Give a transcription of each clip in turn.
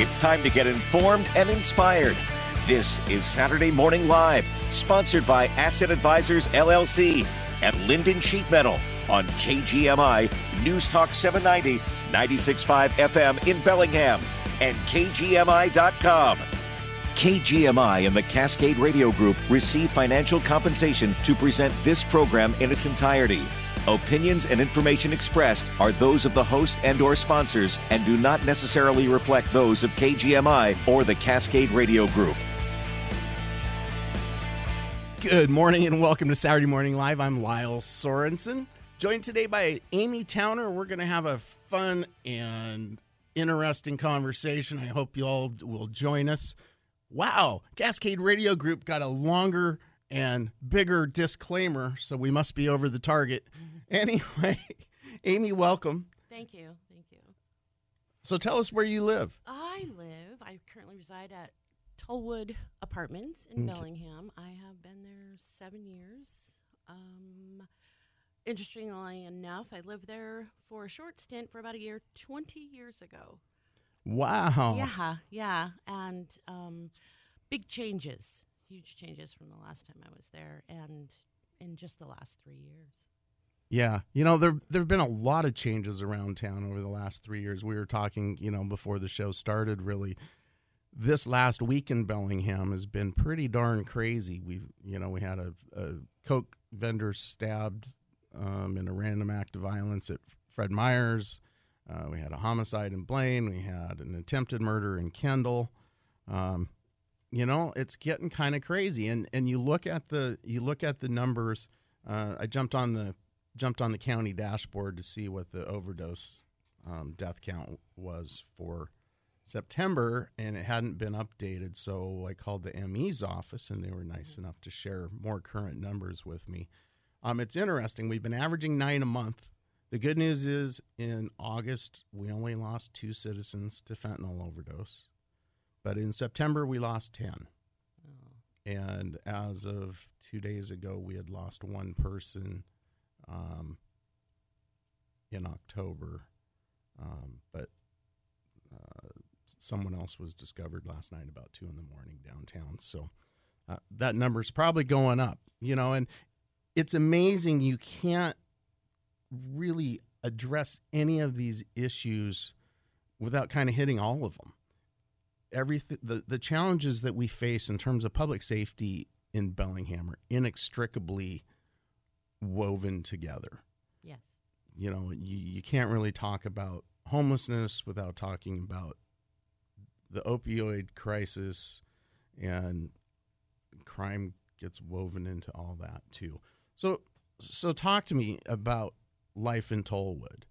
It's time to get informed and inspired. This is Saturday Morning Live, sponsored by Asset Advisors LLC at Lynden Sheet Metal on KGMI, News Talk 790, 96.5 FM in Bellingham, and KGMI.com. KGMI and the Cascade Radio Group receive financial compensation to present this program in its entirety. Opinions and information expressed are those of the host and/or sponsors and do not necessarily reflect those of KGMI or the Cascade Radio Group. Good morning and welcome to Saturday Morning Live. I'm Lyle Sorensen, joined today by Amy Towner. We're going to have a fun and interesting conversation. I hope you all will join us. Wow, Cascade Radio Group got a longer and bigger disclaimer, so we must be over the target. Anyway, Amy, welcome. Thank you. Thank you. So tell us where you live. I currently reside at Tollwood Apartments in Bellingham. I have been there 7 years. Interestingly enough, I lived there for a short stint for about a year 20 years ago. Wow. Yeah. And big changes, huge changes from the last time I was there and in just the last 3 years. Yeah. You know, there have been a lot of changes around town over the last 3 years. We were talking, before the show started, really. This last week in Bellingham has been pretty darn crazy. We had a Coke vendor stabbed in a random act of violence at Fred Meyer's. We had a homicide in Blaine. We had an attempted murder in Kendall. It's getting kind of crazy. And you look at the numbers. I jumped on the county dashboard to see what the overdose death count was for September, and it hadn't been updated. So I called the ME's office, and they were nice enough to share more current numbers with me. It's interesting. We've been averaging 9 a month. The good news is in August, we only lost 2 citizens to fentanyl overdose. But in September, we lost 10. Oh. And as of 2 days ago, we had lost 1 person in October. But someone else was discovered last night about 2 in the morning downtown. So that number's probably going up, and it's amazing. You can't really address any of these issues without kind of hitting all of them. The challenges that we face in terms of public safety in Bellingham are inextricably woven together. Yes. You can't really talk about homelessness without talking about the opioid crisis, and crime gets woven into all that too. So talk to me about life in Tollwood.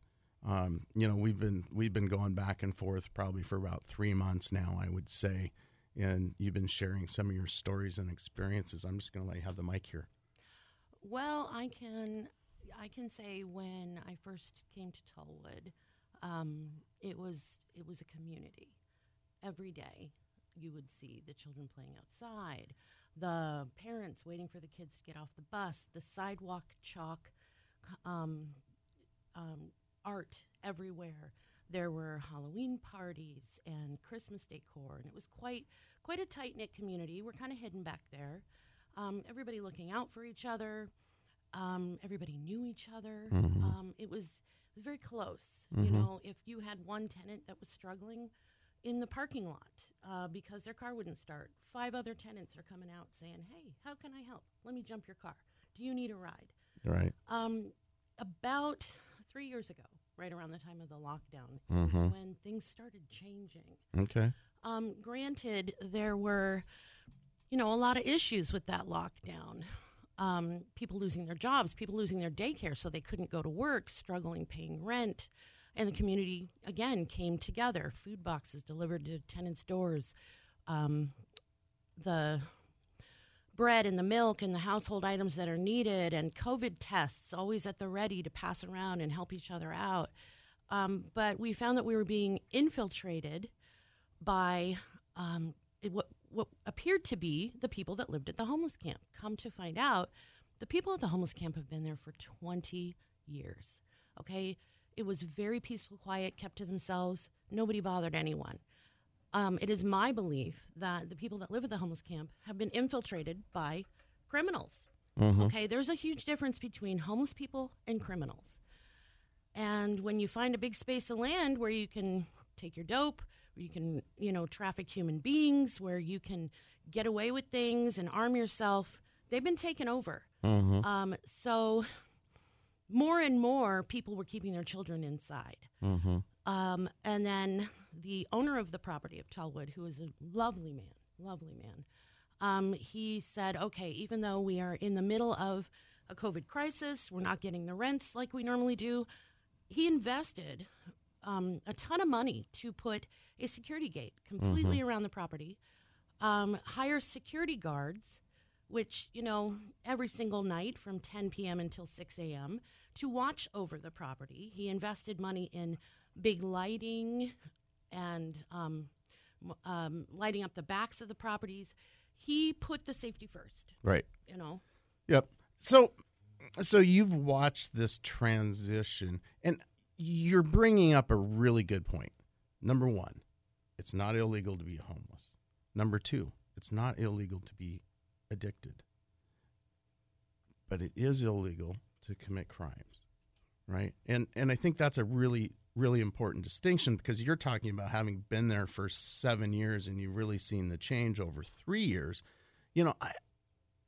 We've been going back and forth probably for about 3 months now, I would say, and you've been sharing some of your stories and experiences. I'm just going to let you have the mic here. Well, I can say when I first came to Tollwood, it was a community. Every day, you would see the children playing outside, the parents waiting for the kids to get off the bus, the sidewalk chalk, art everywhere. There were Halloween parties and Christmas decor, and it was quite a tight-knit community. We're kind of hidden back there. Everybody looking out for each other. Everybody knew each other. Mm-hmm. It was very close. Mm-hmm. If you had one tenant that was struggling in the parking lot because their car wouldn't start, 5 other tenants are coming out saying, "Hey, how can I help? Let me jump your car. Do you need a ride?" Right. About 3 years ago, right around the time of the lockdown, mm-hmm. is when things started changing. Okay. Granted, there were, a lot of issues with that lockdown. People losing their jobs, people losing their daycare so they couldn't go to work, struggling paying rent. And the community, again, came together. Food boxes delivered to tenants' doors. The bread and the milk and the household items that are needed, and COVID tests always at the ready to pass around and help each other out. But we found that we were being infiltrated by what appeared to be the people that lived at the homeless camp. Come to find out, the people at the homeless camp have been there for 20 years, okay? It was very peaceful, quiet, kept to themselves. Nobody bothered anyone. It is my belief that the people that live at the homeless camp have been infiltrated by criminals. Mm-hmm. Okay, there's a huge difference between homeless people and criminals. And when you find a big space of land where you can take your dope, where you can, you know, traffic human beings, where you can get away with things and arm yourself, they've been taken over. Mm-hmm. So more and more people were keeping their children inside. Mm-hmm. And then the owner of the property of Tollwood, who is a lovely man, he said, okay, even though we are in the middle of a COVID crisis, we're not getting the rents like we normally do, he invested a ton of money to put a security gate completely mm-hmm. around the property, hire security guards, which, you know, every single night from 10 p.m. until 6 a.m. to watch over the property. He invested money in big lighting and lighting up the backs of the properties. He put the safety first. Right. You know? Yep. So you've watched this transition, and you're bringing up a really good point. Number one, it's not illegal to be homeless. Number two, it's not illegal to be addicted. But it is illegal to commit crimes, right? And I think that's a really, really important distinction, because you're talking about having been there for 7 years and you've really seen the change over 3 years. You know,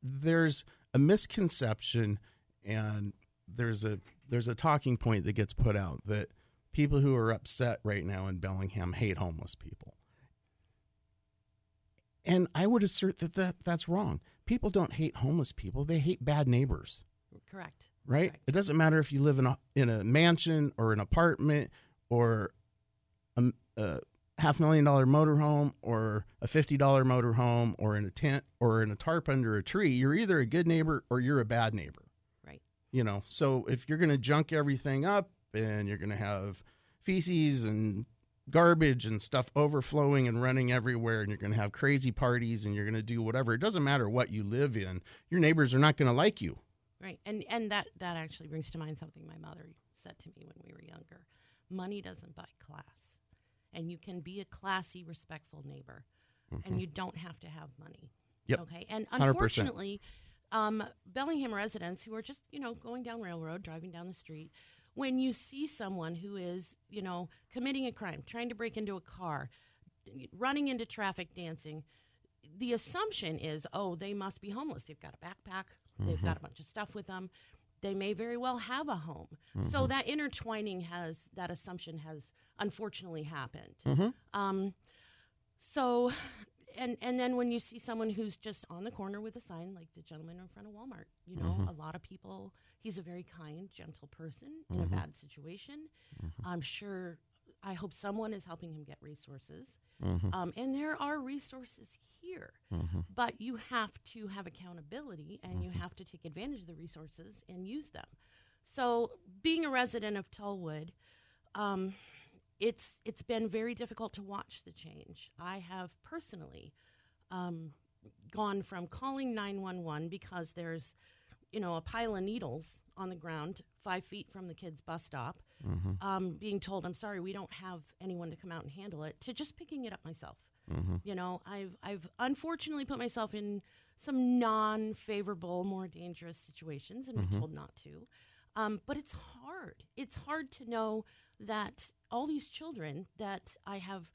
there's a misconception, and there's a talking point that gets put out that people who are upset right now in Bellingham hate homeless people. And I would assert that's wrong. People don't hate homeless people. They hate bad neighbors. Correct. Right? Correct. It doesn't matter if you live in a mansion or an apartment or a $500,000 motorhome or a $50 motorhome or in a tent or in a tarp under a tree. You're either a good neighbor or you're a bad neighbor. Right. You know, so if you're going to junk everything up and you're going to have feces and garbage and stuff overflowing and running everywhere, and you're going to have crazy parties and you're going to do whatever, it doesn't matter what you live in, your neighbors are not going to like you. Right. And that actually brings to mind something my mother said to me when we were younger. Money doesn't buy class. And you can be a classy, respectful neighbor. Mm-hmm. And you don't have to have money. Yep. Okay. And unfortunately, 100%. Bellingham residents who are just, you know, going down Railroad, driving down the street, when you see someone who is, you know, committing a crime, trying to break into a car, running into traffic, dancing, the assumption is, oh, they must be homeless. They've got a backpack. Mm-hmm. They've got a bunch of stuff with them. They may very well have a home. Mm-hmm. So that intertwining that assumption has unfortunately happened. Mm-hmm. And then when you see someone who's just on the corner with a sign, like the gentleman in front of Walmart, you know, mm-hmm. a lot of people... He's a very kind, gentle person in mm-hmm. a bad situation. Mm-hmm. I hope someone is helping him get resources. Mm-hmm. And there are resources here. Mm-hmm. But you have to have accountability, and mm-hmm. you have to take advantage of the resources and use them. So being a resident of Tollwood, it's been very difficult to watch the change. I have personally gone from calling 911 because there's, you know, a pile of needles on the ground 5 feet from the kids' bus stop, mm-hmm. Being told, I'm sorry, we don't have anyone to come out and handle it, to just picking it up myself. Mm-hmm. You know, I've unfortunately put myself in some non-favorable, more dangerous situations and mm-hmm. been told not to. But it's hard. It's hard to know that all these children that I have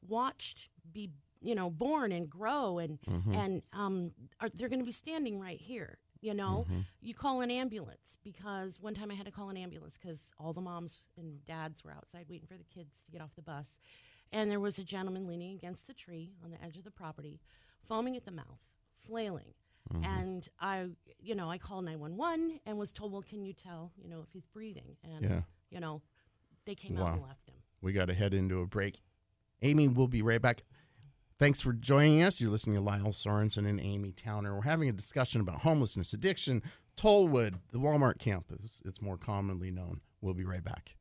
watched be, you know, born and grow and, mm-hmm. and they're going to be standing right here. You know, mm-hmm. you call an ambulance, because one time I had to call an ambulance because all the moms and dads were outside waiting for the kids to get off the bus. And there was a gentleman leaning against a tree on the edge of the property, foaming at the mouth, flailing. Mm-hmm. And I called 911 and was told, well, can you tell, you know, if he's breathing? And, you know, they came out and left him. We got to head into a break. Amy, we'll be right back. Thanks for joining us. You're listening to Lyle Sorensen and Amy Towner. We're having a discussion about homelessness, addiction, Tollwood, the Walmart campus. It's more commonly known. We'll be right back.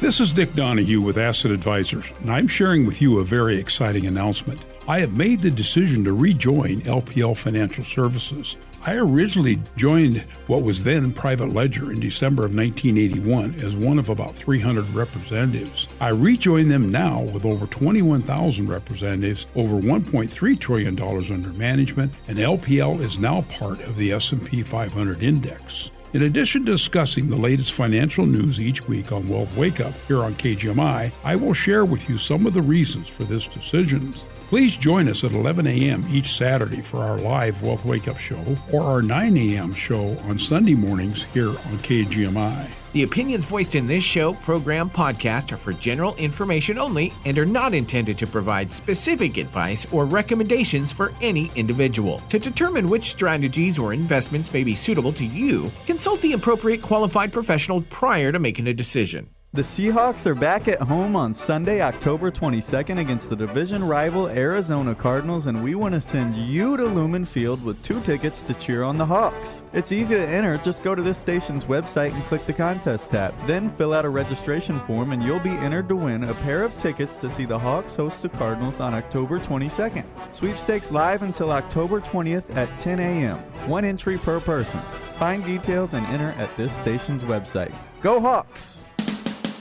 This is Dick Donahue with Asset Advisors, and I'm sharing with you a very exciting announcement. I have made the decision to rejoin LPL Financial Services. I originally joined what was then Private Ledger in December of 1981 as one of about 300 representatives. I rejoined them now with over 21,000 representatives, over $1.3 trillion under management, and LPL is now part of the S&P 500 index. In addition to discussing the latest financial news each week on Wealth Wake Up here on KGMI, I will share with you some of the reasons for this decision. Please join us at 11 a.m. each Saturday for our live Wealth Wake Up show or our 9 a.m. show on Sunday mornings here on KGMI. The opinions voiced in this show, program, podcast are for general information only and are not intended to provide specific advice or recommendations for any individual. To determine which strategies or investments may be suitable to you, consult the appropriate qualified professional prior to making a decision. The Seahawks are back at home on Sunday, October 22nd against the division rival Arizona Cardinals, and we want to send you to Lumen Field with 2 tickets to cheer on the Hawks. It's easy to enter. Just go to this station's website and click the contest tab. Then fill out a registration form, and you'll be entered to win a pair of tickets to see the Hawks host the Cardinals on October 22nd. Sweepstakes live until October 20th at 10 a.m. 1 entry per person. Find details and enter at this station's website. Go Hawks!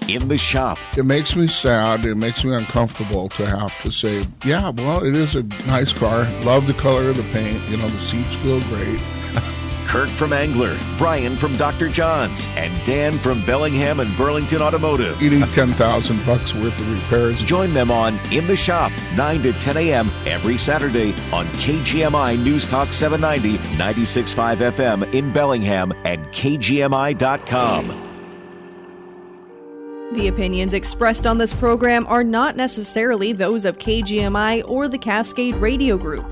In the Shop. It makes me sad. It makes me uncomfortable to have to say, yeah, well, it is a nice car. Love the color of the paint. You know, the seats feel great. Kirk from Angler, Brian from Dr. John's, and Dan from Bellingham and Burlington Automotive. You need $10,000 worth of repairs. Join them on In the Shop, 9 to 10 a.m. every Saturday on KGMI News Talk 790, 96.5 FM in Bellingham and KGMI.com. The opinions expressed on this program are not necessarily those of KGMI or the Cascade Radio Group.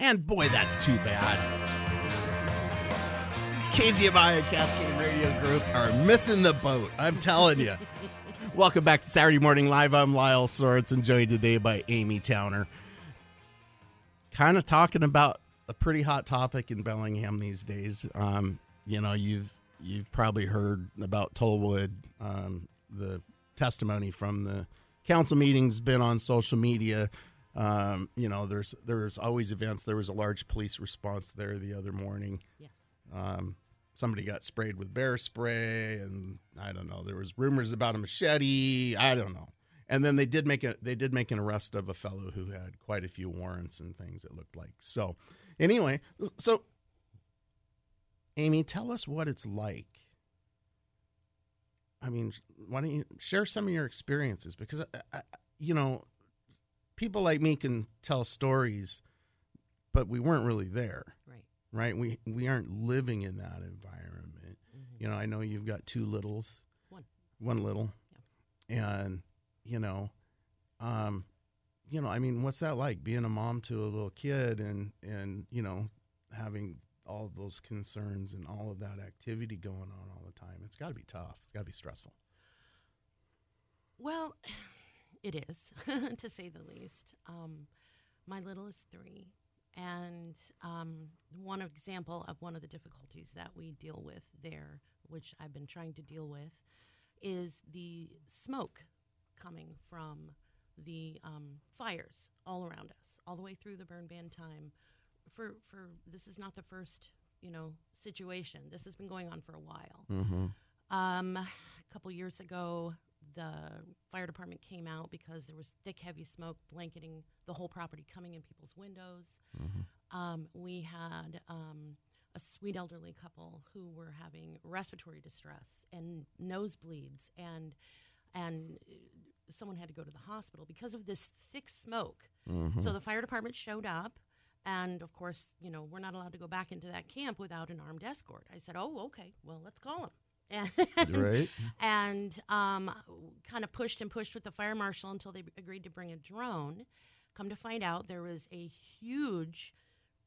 And boy, that's too bad. KGMI and Cascade Radio Group are missing the boat, I'm telling you. Welcome back to Saturday Morning Live. I'm Lyle Sorensen, joined today by Amy Towner. Kind of talking about a pretty hot topic in Bellingham these days. You know, You've probably heard about Tollwood. The testimony from the council meeting's been on social media. You know, there's always events. There was a large police response there the other morning. Yes. Somebody got sprayed with bear spray, and I don't know. There was rumors about a machete. I don't know. And then they did make an arrest of a fellow who had quite a few warrants and things, it looked like. So anyway, Amy, tell us what it's like. I mean, why don't you share some of your experiences? Because, you know, people like me can tell stories, but we weren't really there. Right. Right? We aren't living in that environment. Mm-hmm. You know, I know you've got 2 littles. One little. Yeah. And, you know, I mean, what's that like, being a mom to a little kid and you know, having all of those concerns and all of that activity going on all the time? It's got to be tough. It's got to be stressful. Well, it is, to say the least. My little is 3. And one example of one of the difficulties that we deal with there, which I've been trying to deal with, is the smoke coming from the fires all around us, all the way through the burn ban time. For this is not the first, situation. This has been going on for a while. Mm-hmm. A couple years ago, the fire department came out because there was thick, heavy smoke blanketing the whole property, coming in people's windows. Mm-hmm. We had a sweet elderly couple who were having respiratory distress and nosebleeds, and someone had to go to the hospital because of this thick smoke. Mm-hmm. So the fire department showed up. And, of course, we're not allowed to go back into that camp without an armed escort. I said, oh, okay, well, let's call him. Right. And kind of pushed with the fire marshal until they agreed to bring a drone. Come to find out, there was a huge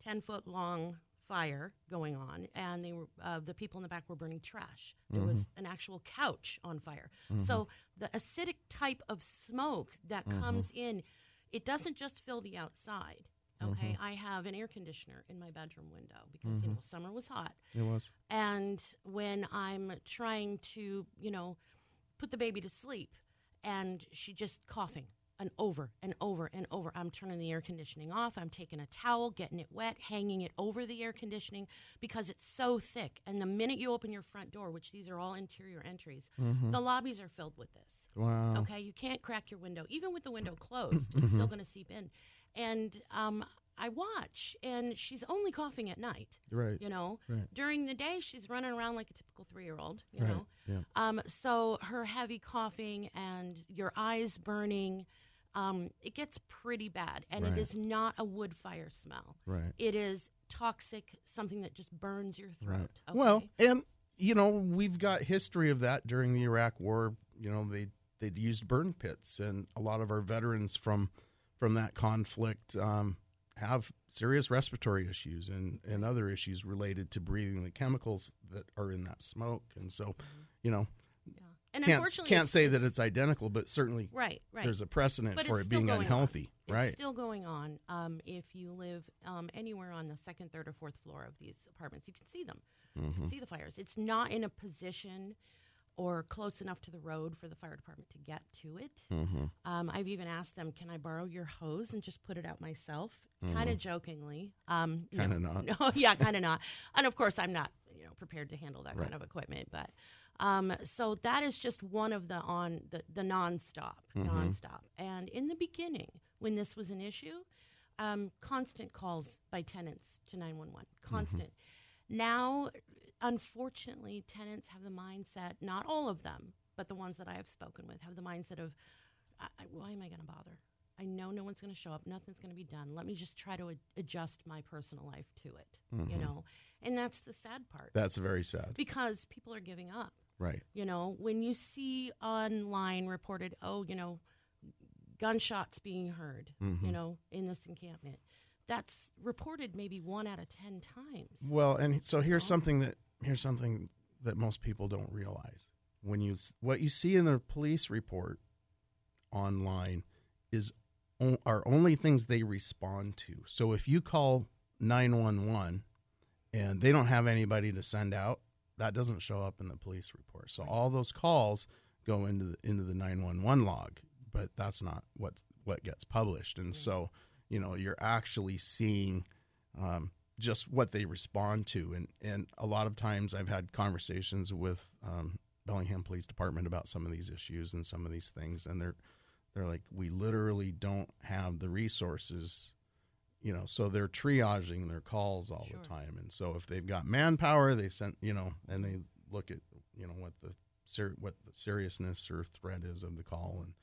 10-foot-long fire going on, and they were the people in the back were burning trash. There mm-hmm. was an actual couch on fire. Mm-hmm. So the acidic type of smoke that mm-hmm. comes in, it doesn't just fill the outside. Okay, mm-hmm. I have an air conditioner in my bedroom window because, mm-hmm. Summer was hot. It was. And when I'm trying to, put the baby to sleep, and she just coughing and over and over and over. I'm turning the air conditioning off. I'm taking a towel, getting it wet, hanging it over the air conditioning because it's so thick. And the minute you open your front door, which these are all interior entries, mm-hmm. the lobbies are filled with this. Wow. Okay, you can't crack your window. Even with the window closed, it's still going to seep in. And I watch, and she's only coughing at night. Right. You know, right. During the day, she's running around like a typical 3-year-old, you right. know. Yeah. So her heavy coughing and your eyes burning, it gets pretty bad. And right. it is not a wood fire smell. Right. It is toxic, something that just burns your throat. Right. Okay? Well, and, you know, we've got history of that during the Iraq War. You know, they'd used burn pits, and a lot of our veterans from that conflict have serious respiratory issues and other issues related to breathing the chemicals that are in that smoke. And so, you know, yeah. and can't say that it's identical, but certainly right. there's a precedent but for it being unhealthy. It's right. still going on. If you live anywhere on the second, third, or fourth floor of these apartments, you can see them. Mm-hmm. You can see the fires. It's not in a position or close enough to the road for the fire department to get to it. Mm-hmm. I've even asked them, can I borrow your hose and just put it out myself? Mm-hmm. Kind of jokingly. Kind of not. No, yeah, kind of not. And, of course, I'm not prepared to handle that right. kind of equipment. But so that is just one of the nonstop. And in the beginning, when this was an issue, constant calls by tenants to 911, constant. Mm-hmm. Now, unfortunately, tenants have the mindset, not all of them, but the ones that I have spoken with have the mindset of, why am I going to bother? I know no one's going to show up. Nothing's going to be done. Let me just try to adjust my personal life to it, mm-hmm. And that's the sad part. That's very sad. Because people are giving up. Right. When you see online reported, gunshots being heard, mm-hmm. In this encampment. That's reported maybe 1 out of 10 times. Well, and so here's something that most people don't realize. What you see in the police report online are only things they respond to. So if you call 911 and they don't have anybody to send out, that doesn't show up in the police report. So all those calls go into the 911 log, but that's not what gets published. And right. so. You're actually seeing just what they respond to. And a lot of times I've had conversations with Bellingham Police Department about some of these issues and some of these things. And they're like, we literally don't have the resources, so they're triaging their calls all sure. the time. And so if they've got manpower, they send, and they look at, what the seriousness or threat is of the call and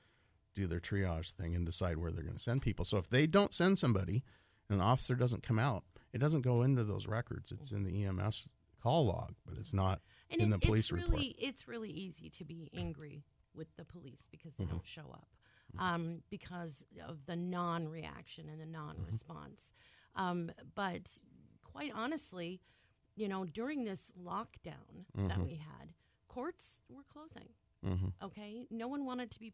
do their triage thing and decide where they're going to send people. So if they don't send somebody and an officer doesn't come out, it doesn't go into those records. It's in the EMS call log, but it's not in the police report. It's really easy to be angry with the police because they mm-hmm. don't show up because of the non-reaction and the non-response. Mm-hmm. But quite honestly, during this lockdown mm-hmm. that we had, courts were closing. Mm-hmm. Okay, no one wanted to be.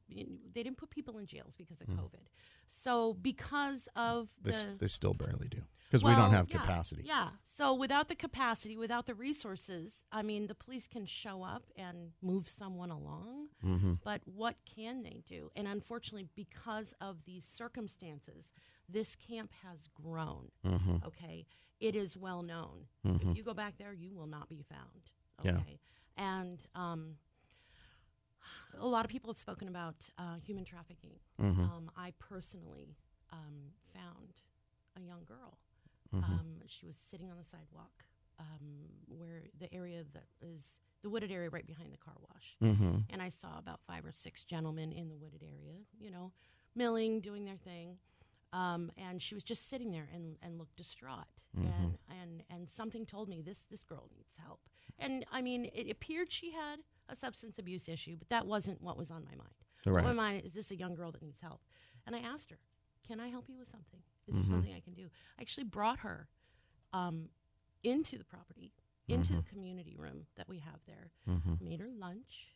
They didn't put people in jails because of mm-hmm. COVID. So because of they still barely do because we don't have capacity. Yeah. So without the capacity, without the resources, the police can show up and move someone along. Mm-hmm. But what can they do? And unfortunately, because of these circumstances, this camp has grown. Mm-hmm. Okay, it is well known. Mm-hmm. If you go back there, you will not be found. Okay, yeah. And a lot of people have spoken about human trafficking. Mm-hmm. I personally found a young girl. Mm-hmm. She was sitting on the sidewalk where the area that is the wooded area right behind the car wash. Mm-hmm. And I saw about 5 or 6 gentlemen in the wooded area, milling, doing their thing. And she was just sitting there and looked distraught. Mm-hmm. And something told me this girl needs help. And, it appeared she had a substance abuse issue, but that wasn't what was on my mind. Right. On my mind is this a young girl that needs help. And I asked her, can I help you with something? Is there mm-hmm. something I can do? I actually brought her into the property, into mm-hmm. the community room that we have there, mm-hmm. made her lunch,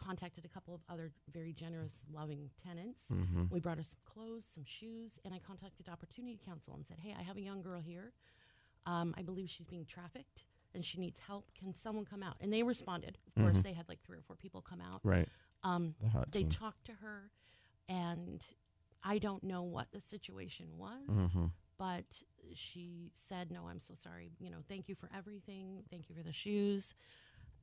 contacted a couple of other very generous, loving tenants. Mm-hmm. We brought her some clothes, some shoes, and I contacted Opportunity Council and said, hey, I have a young girl here. I believe she's being trafficked and she needs help. Can someone come out? And they responded. Of course, mm-hmm. they had like 3 or 4 people come out. Right. They talked to her. And I don't know what the situation was, but she said, "No, I'm so sorry. You know, thank you for everything. Thank you for the shoes.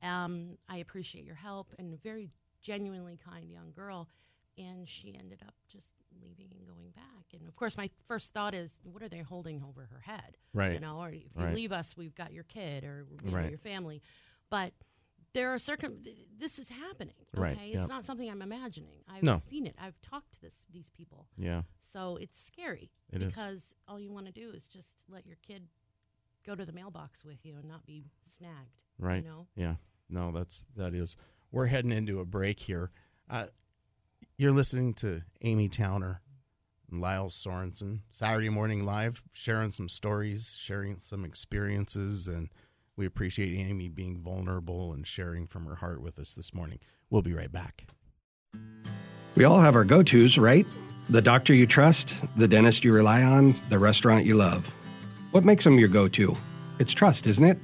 I appreciate your help." And a very genuinely kind young girl. And she ended up just leaving and going back. And, of course, my first thought is, what are they holding over her head? Right. You know, or if you leave us, we've got your kid or your family. But there are this is happening, okay? Right. It's not something I'm imagining. I've seen it. I've talked to these people. Yeah. So it's scary because all you want to do is just let your kid go to the mailbox with you and not be snagged. Right. You know? Yeah. No, that is. We're heading into a break here. You're listening to Amy Towner and Lyle Sorensen, Saturday Morning Live, sharing some stories, sharing some experiences, and we appreciate Amy being vulnerable and sharing from her heart with us this morning. We'll be right back. We all have our go-tos, right? The doctor you trust, the dentist you rely on, the restaurant you love. What makes them your go-to? It's trust, isn't it?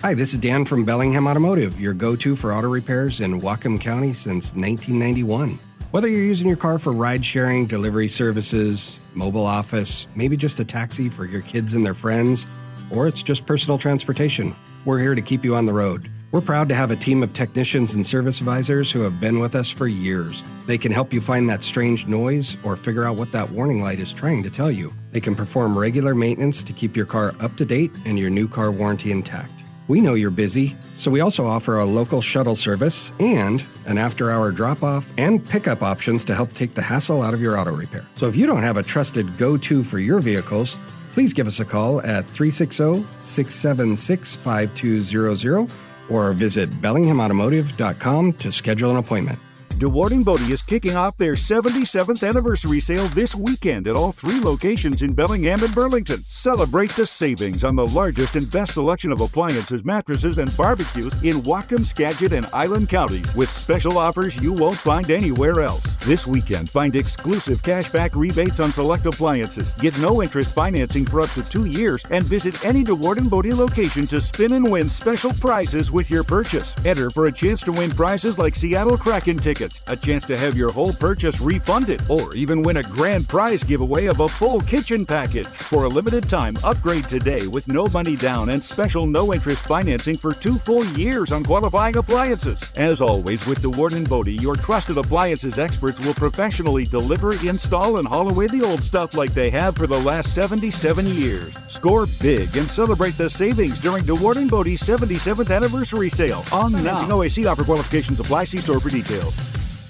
Hi, this is Dan from Bellingham Automotive, your go-to for auto repairs in Whatcom County since 1991. Whether you're using your car for ride-sharing, delivery services, mobile office, maybe just a taxi for your kids and their friends, or it's just personal transportation, we're here to keep you on the road. We're proud to have a team of technicians and service advisors who have been with us for years. They can help you find that strange noise or figure out what that warning light is trying to tell you. They can perform regular maintenance to keep your car up to date and your new car warranty intact. We know you're busy, so we also offer a local shuttle service and an after-hour drop-off and pickup options to help take the hassle out of your auto repair. So if you don't have a trusted go-to for your vehicles, please give us a call at 360-676-5200 or visit BellinghamAutomotive.com to schedule an appointment. DeWard and Bodie is kicking off their 77th anniversary sale this weekend at all three locations in Bellingham and Burlington. Celebrate the savings on the largest and best selection of appliances, mattresses, and barbecues in Whatcom, Skagit, and Island counties with special offers you won't find anywhere else. This weekend, find exclusive cashback rebates on select appliances. Get no interest financing for up to 2 years and visit any DeWard and Bodie location to spin and win special prizes with your purchase. Enter for a chance to win prizes like Seattle Kraken tickets, a chance to have your whole purchase refunded, or even win a grand prize giveaway of a full kitchen package. For a limited time, upgrade today with no money down and special no-interest financing for 2 full years on qualifying appliances. As always, with DeWard and Bodie, your trusted appliances experts will professionally deliver, install, and haul away the old stuff like they have for the last 77 years. Score big and celebrate the savings during DeWard and Bodie's 77th anniversary sale. On now. OAC offer qualifications apply. See store for details.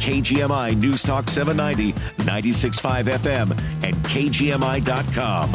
KGMI News Talk 790, 96.5 FM, and KGMI.com.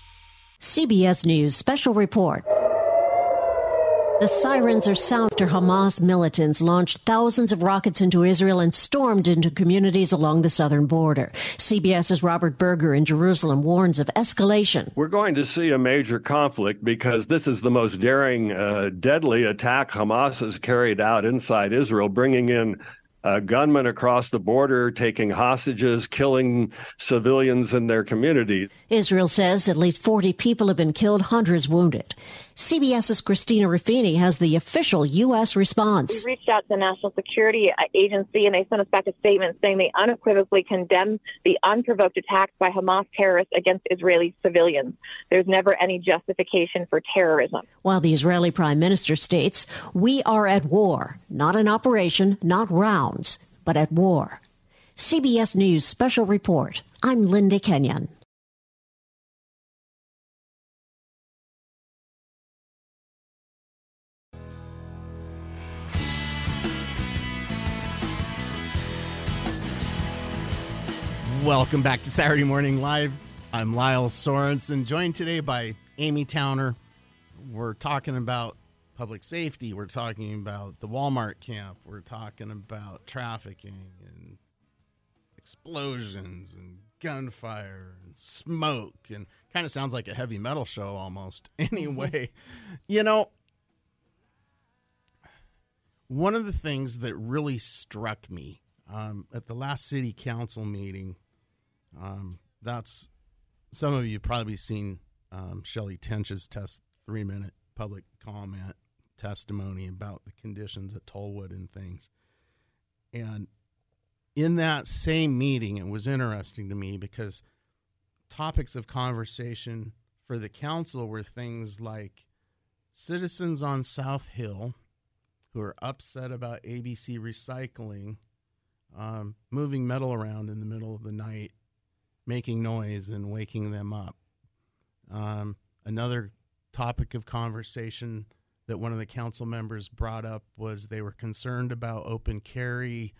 CBS News Special Report. The sirens are sounded after Hamas militants launched thousands of rockets into Israel and stormed into communities along the southern border. CBS's Robert Berger in Jerusalem warns of escalation. We're going to see a major conflict because this is the most daring, deadly attack Hamas has carried out inside Israel, bringing in gunmen across the border, taking hostages, killing civilians in their communities. Israel says at least 40 people have been killed, hundreds wounded. CBS's Christina Ruffini has the official U.S. response. We reached out to the National Security Agency, and they sent us back a statement saying they unequivocally condemn the unprovoked attacks by Hamas terrorists against Israeli civilians. There's never any justification for terrorism. While the Israeli prime minister states, "We are at war, not an operation, not rounds, but at war." CBS News Special Report. I'm Linda Kenyon. Welcome back to Saturday Morning Live. I'm Lyle Sorensen, joined today by Amy Towner. We're talking about public safety. We're talking about the Walmart camp. We're talking about trafficking and explosions and gunfire and smoke, and kind of sounds like a heavy metal show almost. Anyway, you know, one of the things that really struck me at the last city council meeting, that's some of you probably seen Shelley Tench's 3-minute public comment testimony about the conditions at Tollwood and things. And in that same meeting, it was interesting to me because topics of conversation for the council were things like citizens on South Hill who are upset about ABC Recycling moving metal around in the middle of the night, making noise and waking them up. Another topic of conversation that one of the council members brought up was they were concerned about open carry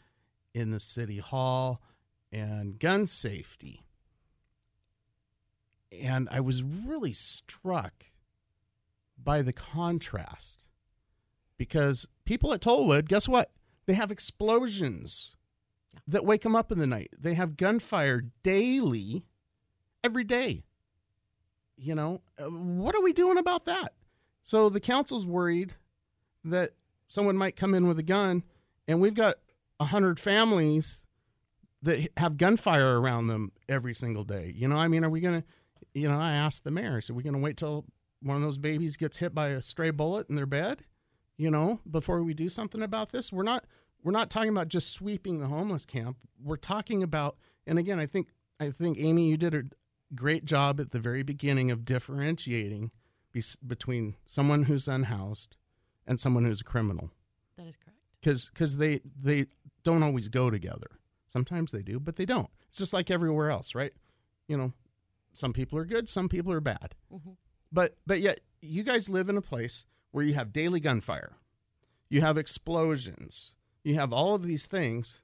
in the city hall and gun safety. And I was really struck by the contrast because people at Tollwood, guess what? They have explosions that wake them up in the night. They have gunfire daily, every day. You know, what are we doing about that? So the council's worried that someone might come in with a gun, and we've got 100 families that have gunfire around them every single day. You know, I mean, are we going to, you know, I asked the mayor, so are we going to wait till one of those babies gets hit by a stray bullet in their bed, you know, before we do something about this? We're not talking about just sweeping the homeless camp. We're talking about, and again, I think Amy, you did a great job at the very beginning of differentiating between someone who's unhoused and someone who's a criminal. That is correct. Because they don't always go together. Sometimes they do, but they don't. It's just like everywhere else, right? You know, some people are good, some people are bad. Mm-hmm. But yet, you guys live in a place where you have daily gunfire. You have explosions. You have all of these things.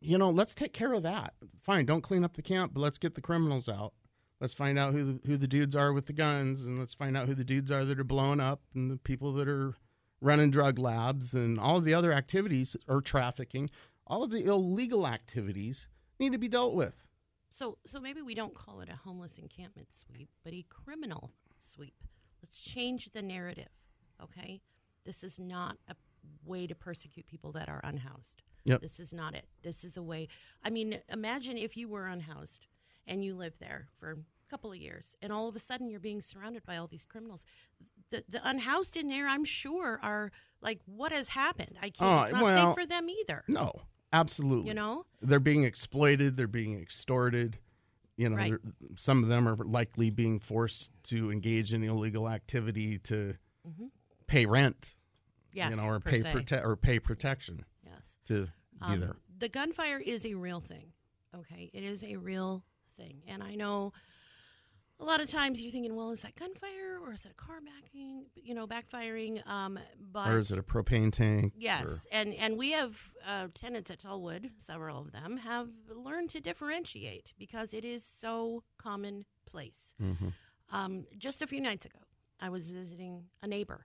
You know, let's take care of that. Fine, don't clean up the camp, but let's get the criminals out. Let's find out who the dudes are with the guns, and let's find out who the dudes are that are blowing up and the people that are running drug labs and all of the other activities, or trafficking, all of the illegal activities need to be dealt with. So maybe we don't call it a homeless encampment sweep, but a criminal sweep. Let's change the narrative, okay? This is not a way to persecute people that are unhoused. Yep. This is not it. This is a way. I mean, imagine if you were unhoused and you lived there for couple of years, and all of a sudden you're being surrounded by all these criminals. The unhoused in there, I'm sure, are like, what has happened? I can't. It's not safe for them either. No, absolutely. You know, they're being exploited. They're being extorted. You know, right. Some of them are likely being forced to engage in illegal activity to pay rent. Yes, you know, or pay protection. Yes, to either. The gunfire is a real thing. Okay, it is a real thing, and I know. A lot of times you're thinking, well, is that gunfire or is it a car backfiring? But or is it a propane tank? Yes, and we have tenants at Tollwood, several of them, have learned to differentiate because it is so commonplace. Mm-hmm. Just a few nights ago, I was visiting a neighbor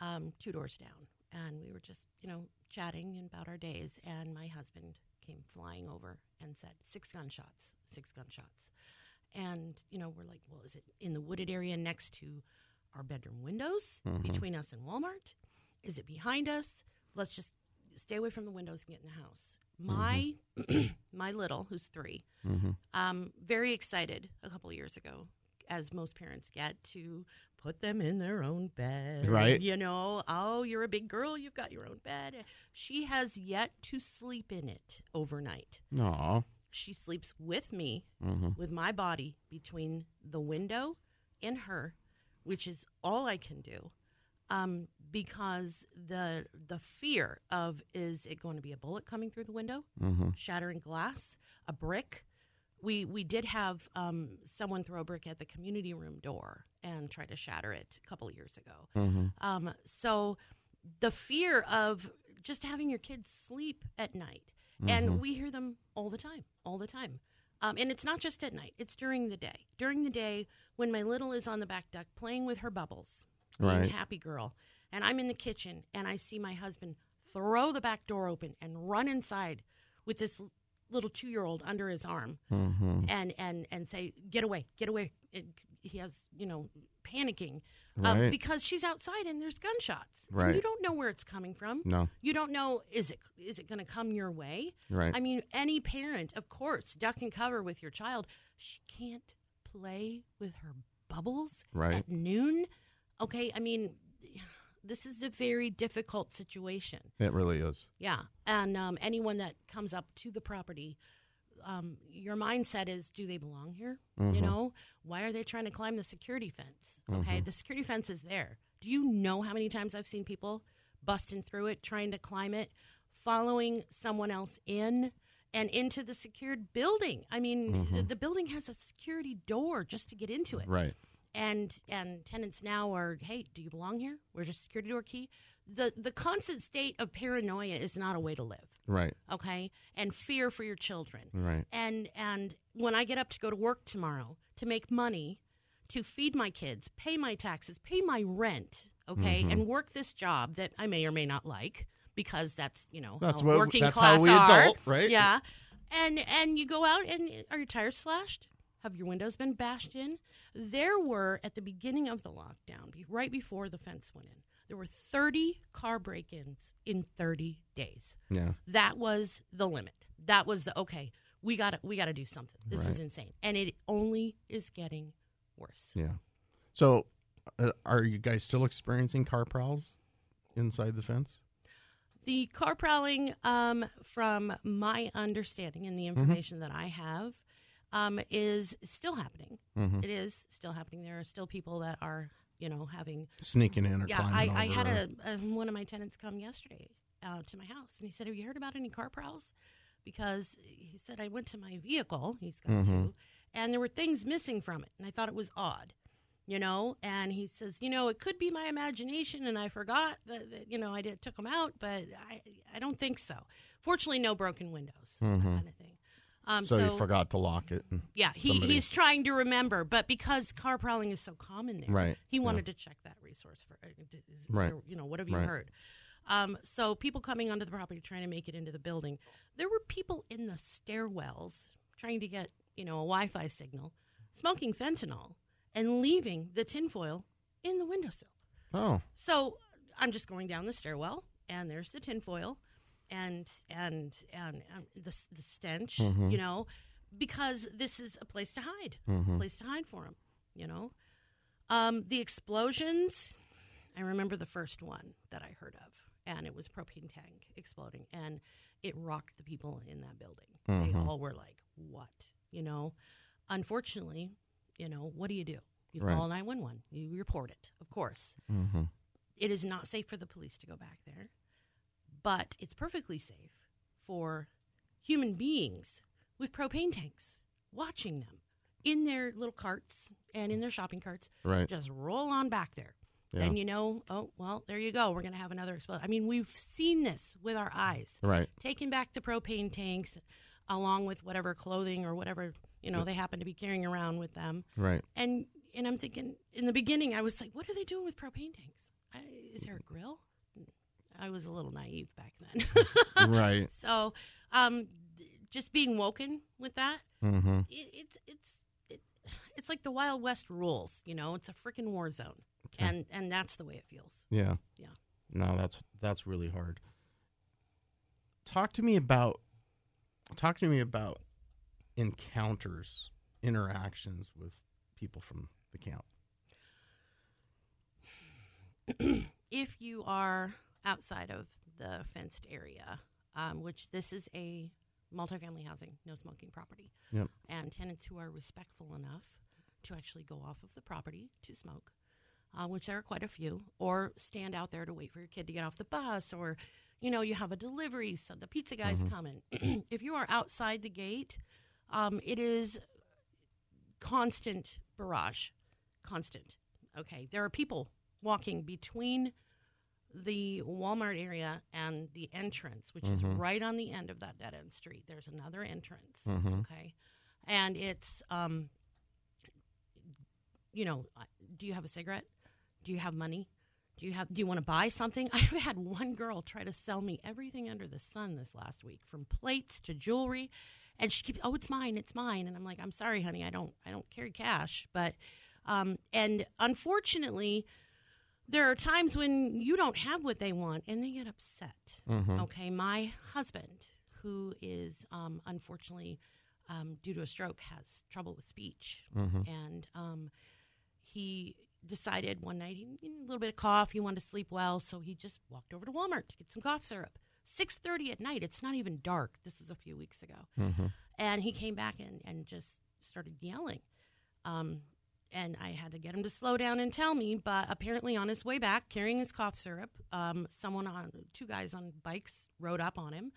2 doors down, and we were just, you know, chatting about our days, and my husband came flying over and said, 6 gunshots. And, you know, we're like, well, is it in the wooded area next to our bedroom windows between us and Walmart? Is it behind us? Let's just stay away from the windows and get in the house. My little, who's 3, very excited a couple of years ago, as most parents get, to put them in their own bed. Right. You know, oh, you're a big girl. You've got your own bed. She has yet to sleep in it overnight. Aw. She sleeps with me, with my body between the window and her, which is all I can do, because the fear of, is it going to be a bullet coming through the window, shattering glass, a brick? We did have someone throw a brick at the community room door and try to shatter it a couple of years ago. So the fear of just having your kids sleep at night. Mm-hmm. And we hear them all the time. And it's not just at night. It's during the day. During the day, when my little is on the back deck playing with her bubbles, being a happy girl, and I'm in the kitchen, and I see my husband throw the back door open and run inside with this little 2-year-old under his arm, mm-hmm. and say, get away. He has, panicking because she's outside and there's gunshots. Right. And you don't know where it's coming from. No. You don't know, is it going to come your way? Right. I mean, any parent, of course, duck and cover with your child. She can't play with her bubbles at noon. Okay, I mean, this is a very difficult situation. It really is. Yeah, and anyone that comes up to the property, your mindset is, do they belong here? Mm-hmm. Why are they trying to climb the security fence? Okay, mm-hmm. The security fence is there. Do you know how many times I've seen people busting through it, trying to climb it, following someone else in and into the secured building? I mean, mm-hmm. the building has a security door just to get into it. Right. And tenants now are, hey, do you belong here? Where's your security door key? The constant state of paranoia is not a way to live. Right. Okay? And fear for your children. Right. And when I get up to go to work tomorrow to make money, to feed my kids, pay my taxes, pay my rent, okay, mm-hmm. and work this job that I may or may not like because that's, that's how working class are. That's how we adult, right? Yeah. And you go out and are your tires slashed? Have your windows been bashed in? There were, at the beginning of the lockdown, right before the fence went in, there were 30 car break-ins in 30 days. Yeah. That was the limit. That was the, okay, we gotta do something. This is insane. And it only is getting worse. Yeah. So are you guys still experiencing car prowls inside the fence? The car prowling, from my understanding and the information mm-hmm. that I have, is still happening. Mm-hmm. It is still happening. There are still people that are, having... Sneaking in or climbing over. I had one of my tenants come yesterday to my house, and he said, have you heard about any car prowls? Because he said, I went to my vehicle, he's got mm-hmm. two, and there were things missing from it, and I thought it was odd, And he says, it could be my imagination, and I forgot that took them out, but I don't think so. Fortunately, no broken windows, mm-hmm. that kind of thing. So he forgot to lock it. Yeah, he's trying to remember, but because car prowling is so common there, he wanted to check that resource for, what have you heard? So people coming onto the property trying to make it into the building. There were people in the stairwells trying to get, a Wi-Fi signal, smoking fentanyl, and leaving the tinfoil in the windowsill. Oh. So I'm just going down the stairwell, and there's the tinfoil. And the stench, mm-hmm. Because this is a place to hide, mm-hmm. a place to hide for them, The explosions, I remember the first one that I heard of, and it was a propane tank exploding, and it rocked the people in that building. Mm-hmm. They all were like, what? Unfortunately, what do? You call 911. You report it, of course. Mm-hmm. It is not safe for the police to go back there. But it's perfectly safe for human beings with propane tanks watching them in their little carts and in their shopping carts. Right. Just roll on back there. Yeah. And there you go. We're going to have another explosion. I mean, we've seen this with our eyes. Right. Taking back the propane tanks along with whatever clothing or whatever, they happen to be carrying around with them. Right. And I'm thinking, in the beginning, I was like, what are they doing with propane tanks? Is there a grill? I was a little naive back then. Right. So just being woken with that, mm-hmm. it's like the Wild West rules, It's a freaking war zone, okay. and that's the way it feels. Yeah. Yeah. No, that's really hard. Talk to me about encounters, interactions with people from the camp. If you are... outside of the fenced area, which this is a multifamily housing, no smoking property. Yep. And tenants who are respectful enough to actually go off of the property to smoke, which there are quite a few, or stand out there to wait for your kid to get off the bus, or, you have a delivery, so the pizza guy's mm-hmm. coming. If you are outside the gate, it is constant barrage. Constant. Okay. There are people walking between the Walmart area and the entrance, which is right on the end of that dead-end street. There's another entrance, okay? And it's, you know, do you have a cigarette? Do you have money? Do you want to buy something? I've had one girl try to sell me everything under the sun this last week, from plates to jewelry, and she keeps, oh, it's mine, it's mine. And I'm like, I'm sorry, honey, I don't carry cash. But and unfortunately, there are times when you don't have what they want, and they get upset. Okay, my husband, who is unfortunately due to a stroke, has trouble with speech, and he decided one night he needed a little bit of cough. He wanted to sleep well, so he just walked over to Walmart to get some cough syrup. 6:30 at night. It's not even dark. This was a few weeks ago. And he came back and just started yelling. And I had to get him to slow down and tell me, but apparently on his way back, carrying his cough syrup, two guys on bikes rode up on him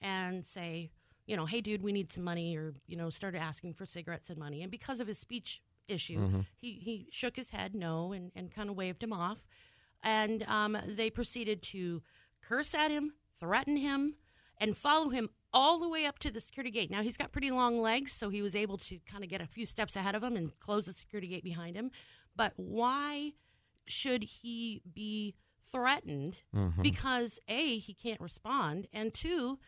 and say, you know, hey, dude, we need some money, or, you know, started asking for cigarettes and money. And because of his speech issue, he shook his head no and kind of waved him off. And they proceeded to curse at him, threaten him, and follow him all the way up to the security gate. Now, he's got pretty long legs, so he was able to kind of get a few steps ahead of him and close the security gate behind him. But why should he be threatened? Because, A, he can't respond, and, two,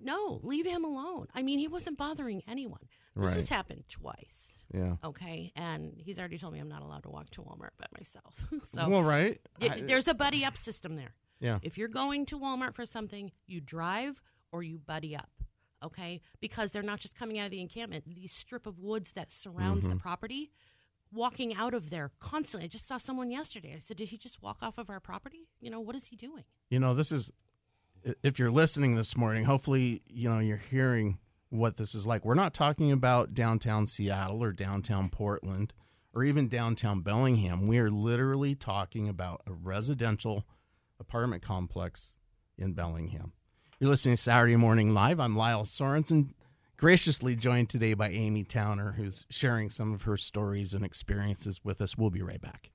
no, leave him alone. I mean, he wasn't bothering anyone. This has happened twice. Yeah. Okay. And he's already told me I'm not allowed to walk to Walmart by myself. So, well, right. There's a buddy up system there. Yeah. If you're going to Walmart for something, you drive or you buddy up. Okay. Because they're not just coming out of the encampment. The strip of woods that surrounds the property, walking out of there constantly. I just saw someone yesterday. I said, did he just walk off of our property? You know, what is he doing? You know, this is, if you're listening this morning, hopefully, you know, you're hearing what this is like. We're not talking about downtown Seattle or downtown Portland or even downtown Bellingham. We are literally talking about a residential apartment complex in Bellingham. You're listening to Saturday Morning Live. I'm Lyle Sorensen, graciously joined today by Amy Towner, who's sharing some of her stories and experiences with us. We'll be right back.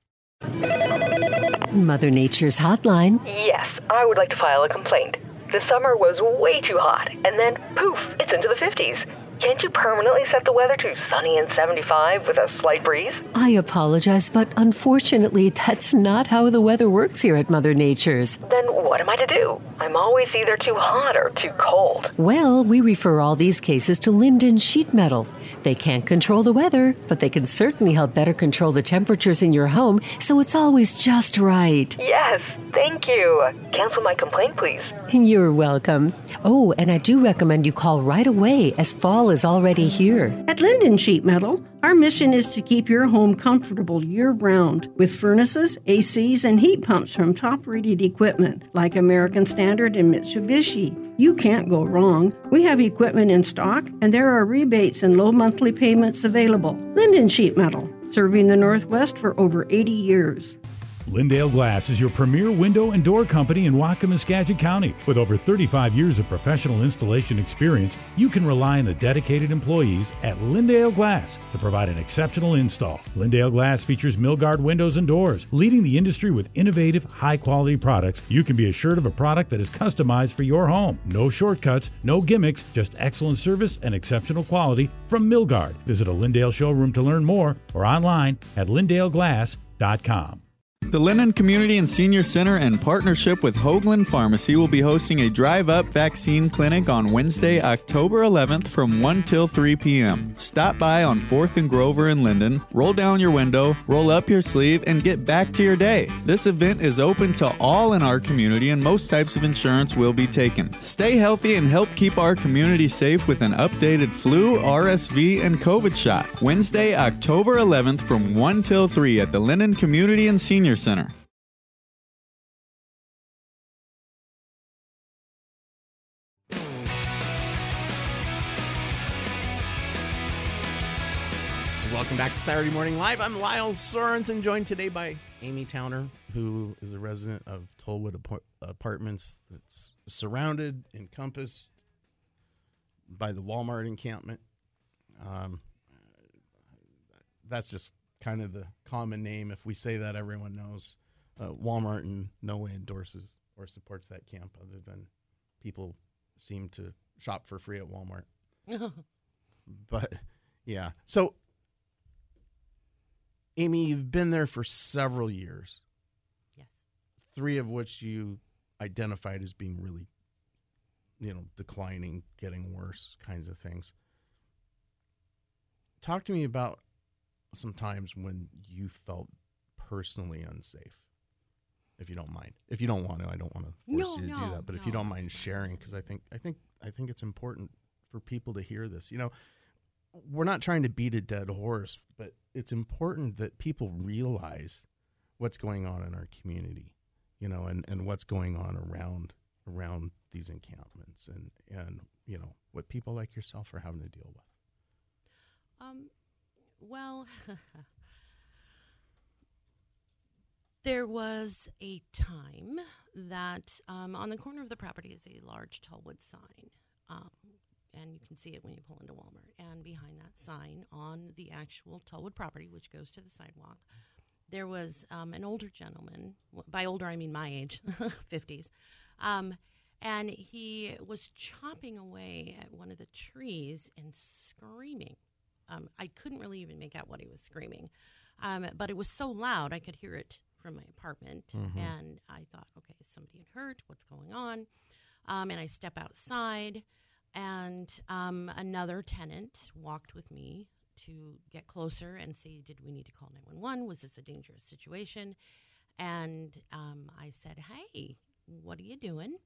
Mother Nature's hotline. Yes, I would like to file a complaint. The summer was way too hot, and then, poof, it's into the 50s. Can't you permanently set the weather to sunny and 75 with a slight breeze? I apologize, but unfortunately, that's not how the weather works here at Mother Nature's. Then what am I to do? I'm always either too hot or too cold. Well, we refer all these cases to Lynden Sheet Metal. They can't control the weather, but they can certainly help better control the temperatures in your home, so it's always just right. Yes, thank you. Cancel my complaint, please. You're welcome. Oh, and I do recommend you call right away, as fall is already here. At Lynden Sheet Metal, our mission is to keep your home comfortable year-round with furnaces, ACs, and heat pumps from top-rated equipment like American Standard and Mitsubishi. You can't go wrong. We have equipment in stock, and there are rebates and low monthly payments available. Lynden Sheet Metal, serving the Northwest for over 80 years. Lyndale Glass is your premier window and door company in Waukesha County. With over 35 years of professional installation experience, you can rely on the dedicated employees at Lyndale Glass to provide an exceptional install. Lyndale Glass features Milgard windows and doors, leading the industry with innovative, high-quality products. You can be assured of a product that is customized for your home. No shortcuts, no gimmicks, just excellent service and exceptional quality from Milgard. Visit a Lyndale showroom to learn more or online at LyndaleGlass.com. The Lynden Community and Senior Center, in partnership with Hoagland Pharmacy, will be hosting a drive-up vaccine clinic on Wednesday, October 11th from 1 till 3 p.m. Stop by on 4th and Grover in Lynden, roll down your window, roll up your sleeve, and get back to your day. This event is open to all in our community, and most types of insurance will be taken. Stay healthy and help keep our community safe with an updated flu, RSV, and COVID shot. Wednesday, October 11th from 1 till 3 at the Lynden Community and Senior Center. Welcome back to Saturday Morning Live. I'm Lyle Sorensen, joined today by Amy Towner, who is a resident of Tollwood Apartments that's surrounded, encompassed by the Walmart encampment. That's just kind of the common name. If we say that, everyone knows Walmart in no way endorses or supports that camp, other than people seem to shop for free at Walmart. But, yeah. So, Amy, you've been there for several years. Yes. Three of which you identified as being really, declining, getting worse kinds of things. Talk to me about some times when you felt personally unsafe, if you don't mind. If you don't want to, I don't want to force you to do that. But if you don't mind sharing, because I think it's important for people to hear this. We're not trying to beat a dead horse, but it's important that people realize what's going on in our community, and what's going on around these encampments and what people like yourself are having to deal with. Well, there was a time that on the corner of the property is a large Tollwood sign, and you can see it when you pull into Walmart. And behind that sign on the actual Tollwood property, which goes to the sidewalk, there was an older gentleman. By older, I mean my age, 50s. And he was chopping away at one of the trees and screaming. I couldn't really even make out what he was screaming. But it was so loud, I could hear it from my apartment. Mm-hmm. And I thought, okay, is somebody hurt? What's going on? And I step outside, and another tenant walked with me to get closer and see, did we need to call 911? Was this a dangerous situation? And I said, hey, what are you doing?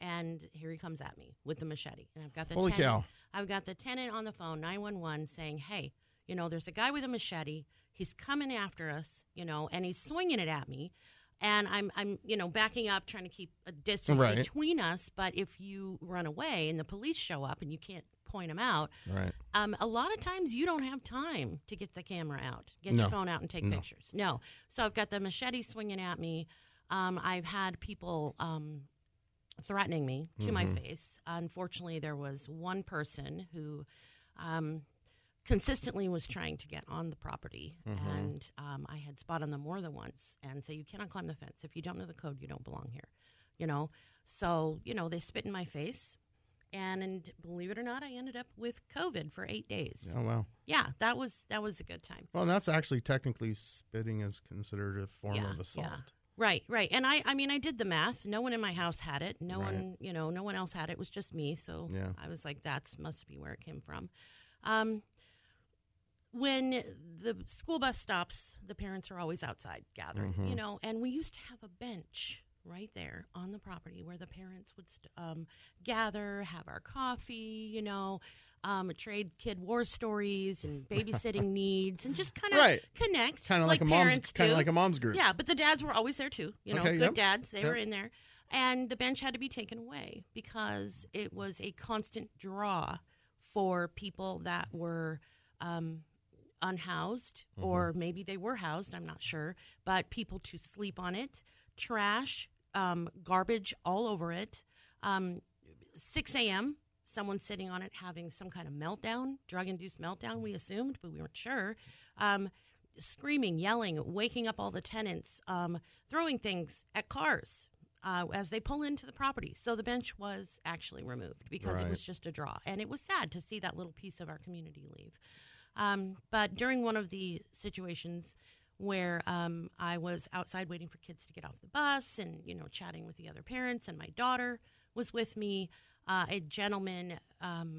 And here he comes at me with the machete. And I've got the Holy tenant. Cow. I've got the tenant on the phone, 911, saying, hey, there's a guy with a machete. He's coming after us, and he's swinging it at me. And I'm backing up, trying to keep a distance between us. But if you run away and the police show up and you can't point them out, a lot of times you don't have time to get the camera out, get your phone out and take pictures. No. So I've got the machete swinging at me. I've had people threatening me to my face. Unfortunately, there was one person who consistently was trying to get on the property, and I had spotted them more than once and say, you cannot climb the fence. If you don't know the code, you don't belong here, So, they spit in my face, and believe it or not, I ended up with COVID for 8 days. Oh, wow. Yeah, that was a good time. Well, and that's actually technically spitting is considered a form of assault. Yeah. Right. And I mean, I did the math. No one in my house had it. No one, no one else had it. It was just me. So I was like, that must be where it came from. When the school bus stops, the parents are always outside gathering, and we used to have a bench right there on the property where the parents would gather, have our coffee, trade kid war stories and babysitting needs and just kind of connect. Kind of like a mom's, group. Yeah, but the dads were always there too, dads, they were in there. And the bench had to be taken away because it was a constant draw for people that were unhoused, or maybe they were housed, I'm not sure, but people to sleep on it, trash, garbage all over it. 6 a.m., someone sitting on it having some kind of meltdown, drug-induced meltdown, we assumed, but we weren't sure. Screaming, yelling, waking up all the tenants, throwing things at cars as they pull into the property. So the bench was actually removed because it was just a draw. And it was sad to see that little piece of our community leave. But during one of the situations where I was outside waiting for kids to get off the bus and, chatting with the other parents, and my daughter was with me, a gentleman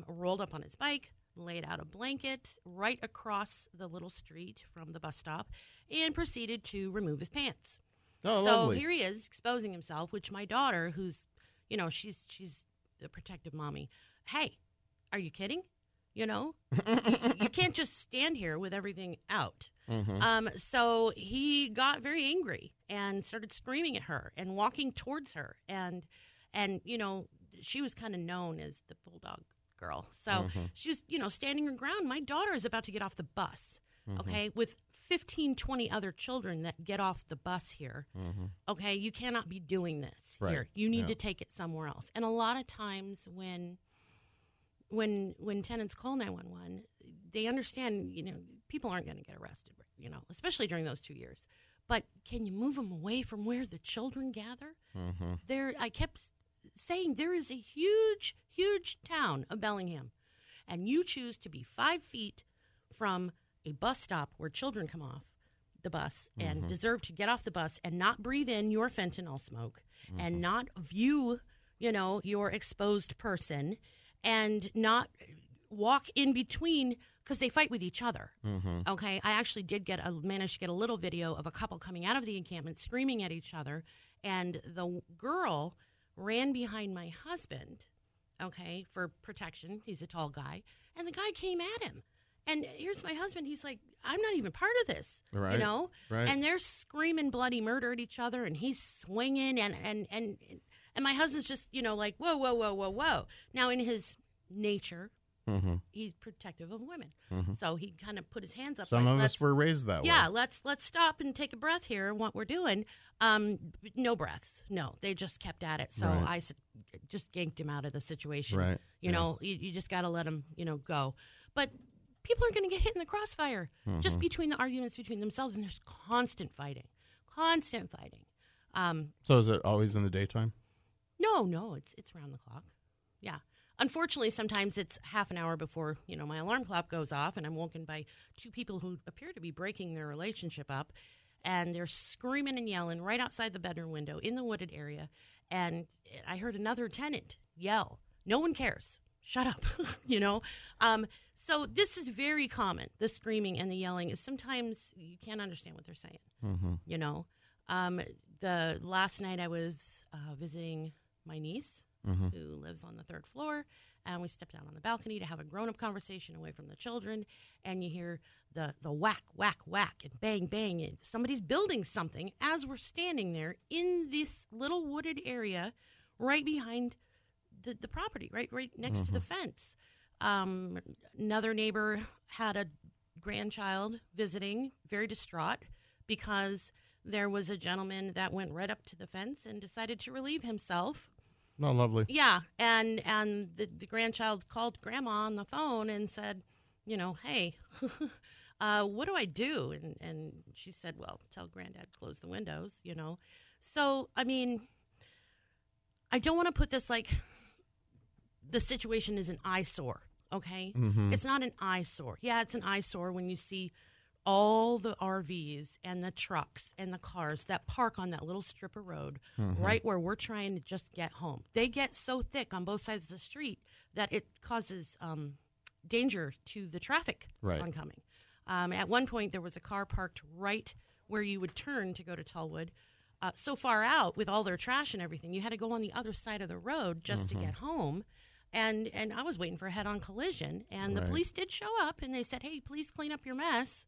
rolled up on his bike, laid out a blanket right across the little street from the bus stop, and proceeded to remove his pants. Oh, so lovely. Here he is exposing himself, which my daughter, who's, she's a protective mommy. Hey, are you kidding? You can't just stand here with everything out. Mm-hmm. So he got very angry and started screaming at her and walking towards her. And she was kind of known as the bulldog girl. So she was, standing her ground. My daughter is about to get off the bus, okay, with 15, 20 other children that get off the bus here. Okay, you cannot be doing this here. You need to take it somewhere else. And a lot of times when tenants call 911, they understand, people aren't going to get arrested, especially during those 2 years. But can you move them away from where the children gather? Mm-hmm. There, I kept saying there is a huge, huge town of Bellingham, and you choose to be 5 feet from a bus stop where children come off the bus and deserve to get off the bus and not breathe in your fentanyl smoke and not view, you know, your exposed person and not walk in between because they fight with each other. Okay, I actually did get a managed to get a little video of a couple coming out of the encampment screaming at each other, and the girl ran behind my husband, okay, for protection. He's a tall guy, and the guy came at him. And here's my husband. He's like, I'm not even part of this, right, you know? Right. And they're screaming bloody murder at each other, and he's swinging, and my husband's just, you know, like, whoa, whoa, whoa, whoa, whoa. Now, in his nature, he's protective of women. So he kind of put his hands up. Some like, of us were raised that way. Yeah, let's stop and take a breath here what we're doing. No breaths. No, they just kept at it. So I just yanked him out of the situation. You know, you just got to let him, you know, go. But people are going to get hit in the crossfire just between the arguments between themselves, and there's constant fighting, So is it always in the daytime? No, no, it's around the clock. Yeah. Unfortunately, sometimes it's half an hour before, you know, my alarm clock goes off, and I'm woken by two people who appear to be breaking their relationship up, and they're screaming and yelling right outside the bedroom window in the wooded area, and I heard another tenant yell, "No one cares. Shut up," you know. So this is very common, the screaming and the yelling. Sometimes you can't understand what they're saying, you know. The last night I was visiting my niece, who lives on the third floor, and we stepped out on the balcony to have a grown-up conversation away from the children, and you hear the whack, whack, whack, and bang, bang. And somebody's building something as we're standing there in this little wooded area right behind the property, right next to the fence. Another neighbor had a grandchild visiting, very distraught, because there was a gentleman that went right up to the fence and decided to relieve himself. Oh, lovely. Yeah, and the grandchild called Grandma on the phone and said, you know, hey, what do I do? And she said, well, tell Granddad to close the windows, you know. So, I mean, I don't want to put this like the situation is an eyesore, okay? It's not an eyesore. Yeah, it's an eyesore when you see all the RVs and the trucks and the cars that park on that little strip of road right where we're trying to just get home. They get so thick on both sides of the street that it causes danger to the traffic oncoming. At one point, there was a car parked right where you would turn to go to Tollwood. So far out with all their trash and everything, you had to go on the other side of the road just to get home. And I was waiting for a head-on collision, and the police did show up, and they said, hey, please clean up your mess.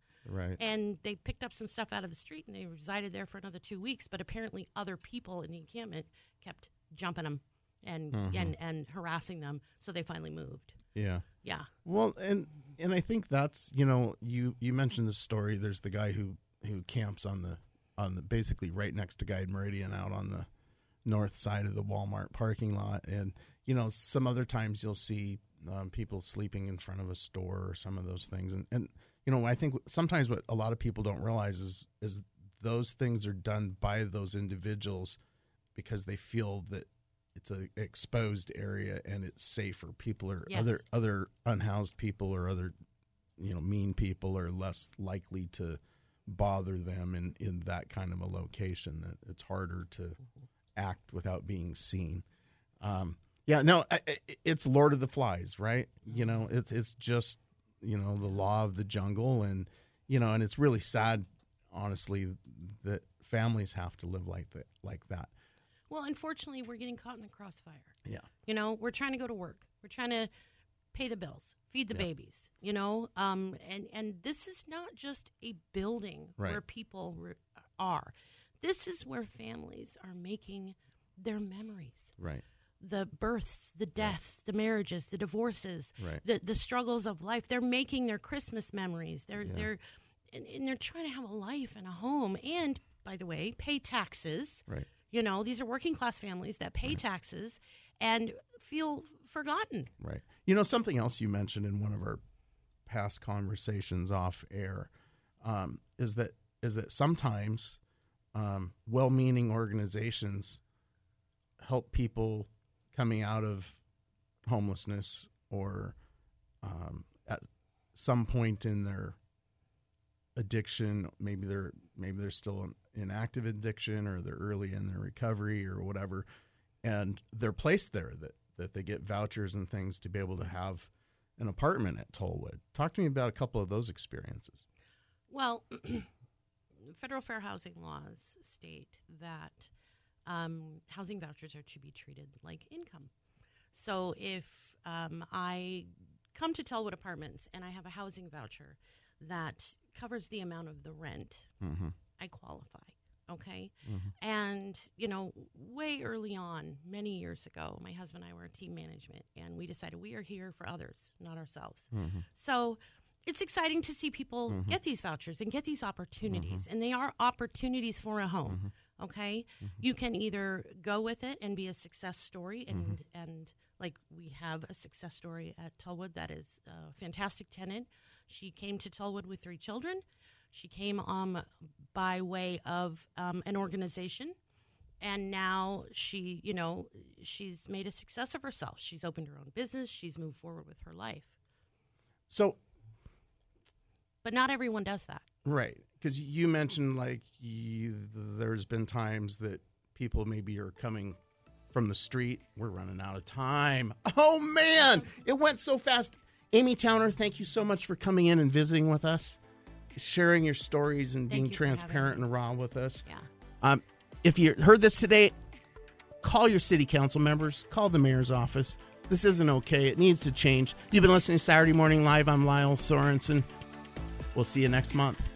And they picked up some stuff out of the street, and they resided there for another 2 weeks. But apparently other people in the encampment kept jumping them and harassing them, so they finally moved. Yeah. Well, and I think that's, you know, you mentioned this story. There's the guy who camps on the basically right next to Guide Meridian out on the north side of the Walmart parking lot. And, you know, some other times you'll see people sleeping in front of a store or some of those things. And you know, I think sometimes what a lot of people don't realize is those things are done by those individuals because they feel that it's an exposed area and it's safer. People are other unhoused people or other, you know, mean people are less likely to bother them in that kind of a location, that it's harder to act without being seen. It's Lord of the Flies, right? You know, it's just, you know, the law of the jungle, and, you know, and it's really sad, honestly, that families have to live like that. Well, unfortunately, we're getting caught in the crossfire. Yeah. You know, we're trying to go to work. We're trying to pay the bills, feed the babies, you know, and this is not just a building where people are. This is where families are making their memories. Right. The births, the deaths, the marriages, the divorces, the struggles of life. They're making their Christmas memories. They're trying to have a life and a home, and, by the way, pay taxes. Right. You know, these are working class families that pay taxes and feel forgotten. Right. You know, something else you mentioned in one of our past conversations off air is that sometimes well-meaning organizations help people coming out of homelessness or at some point in their addiction. Maybe they're still in active addiction, or they're early in their recovery or whatever, and they're placed there that they get vouchers and things to be able to have an apartment at Tollwood. Talk to me about a couple of those experiences. Well, federal fair housing laws state that housing vouchers are to be treated like income. So if I come to Tollwood Apartments and I have a housing voucher that covers the amount of the rent, mm-hmm. I qualify, okay? Mm-hmm. And, you know, way early on, many years ago, my husband and I were team management, and we decided we are here for others, not ourselves. Mm-hmm. So it's exciting to see people mm-hmm. get these vouchers and get these opportunities, mm-hmm. and they are opportunities for a home, mm-hmm. okay? Mm-hmm. You can either go with it and be a success story, and, mm-hmm. and like we have a success story at Tollwood that is a fantastic tenant. She came to Tollwood with 3 children. She came by way of an organization, and now she, you know, she's made a success of herself. She's opened her own business. She's moved forward with her life. So, but not everyone does that, right? Because you mentioned there's been times that people maybe are coming from the street. We're running out of time. Oh man, it went so fast. Amy Towner, thank you so much for coming in and visiting with us, sharing your stories and being transparent and raw with us. Yeah. If you heard this today, call your city council members, call the mayor's office. This isn't okay. It needs to change. You've been listening to Saturday Morning Live. I'm Lyle Sorensen. We'll see you next month.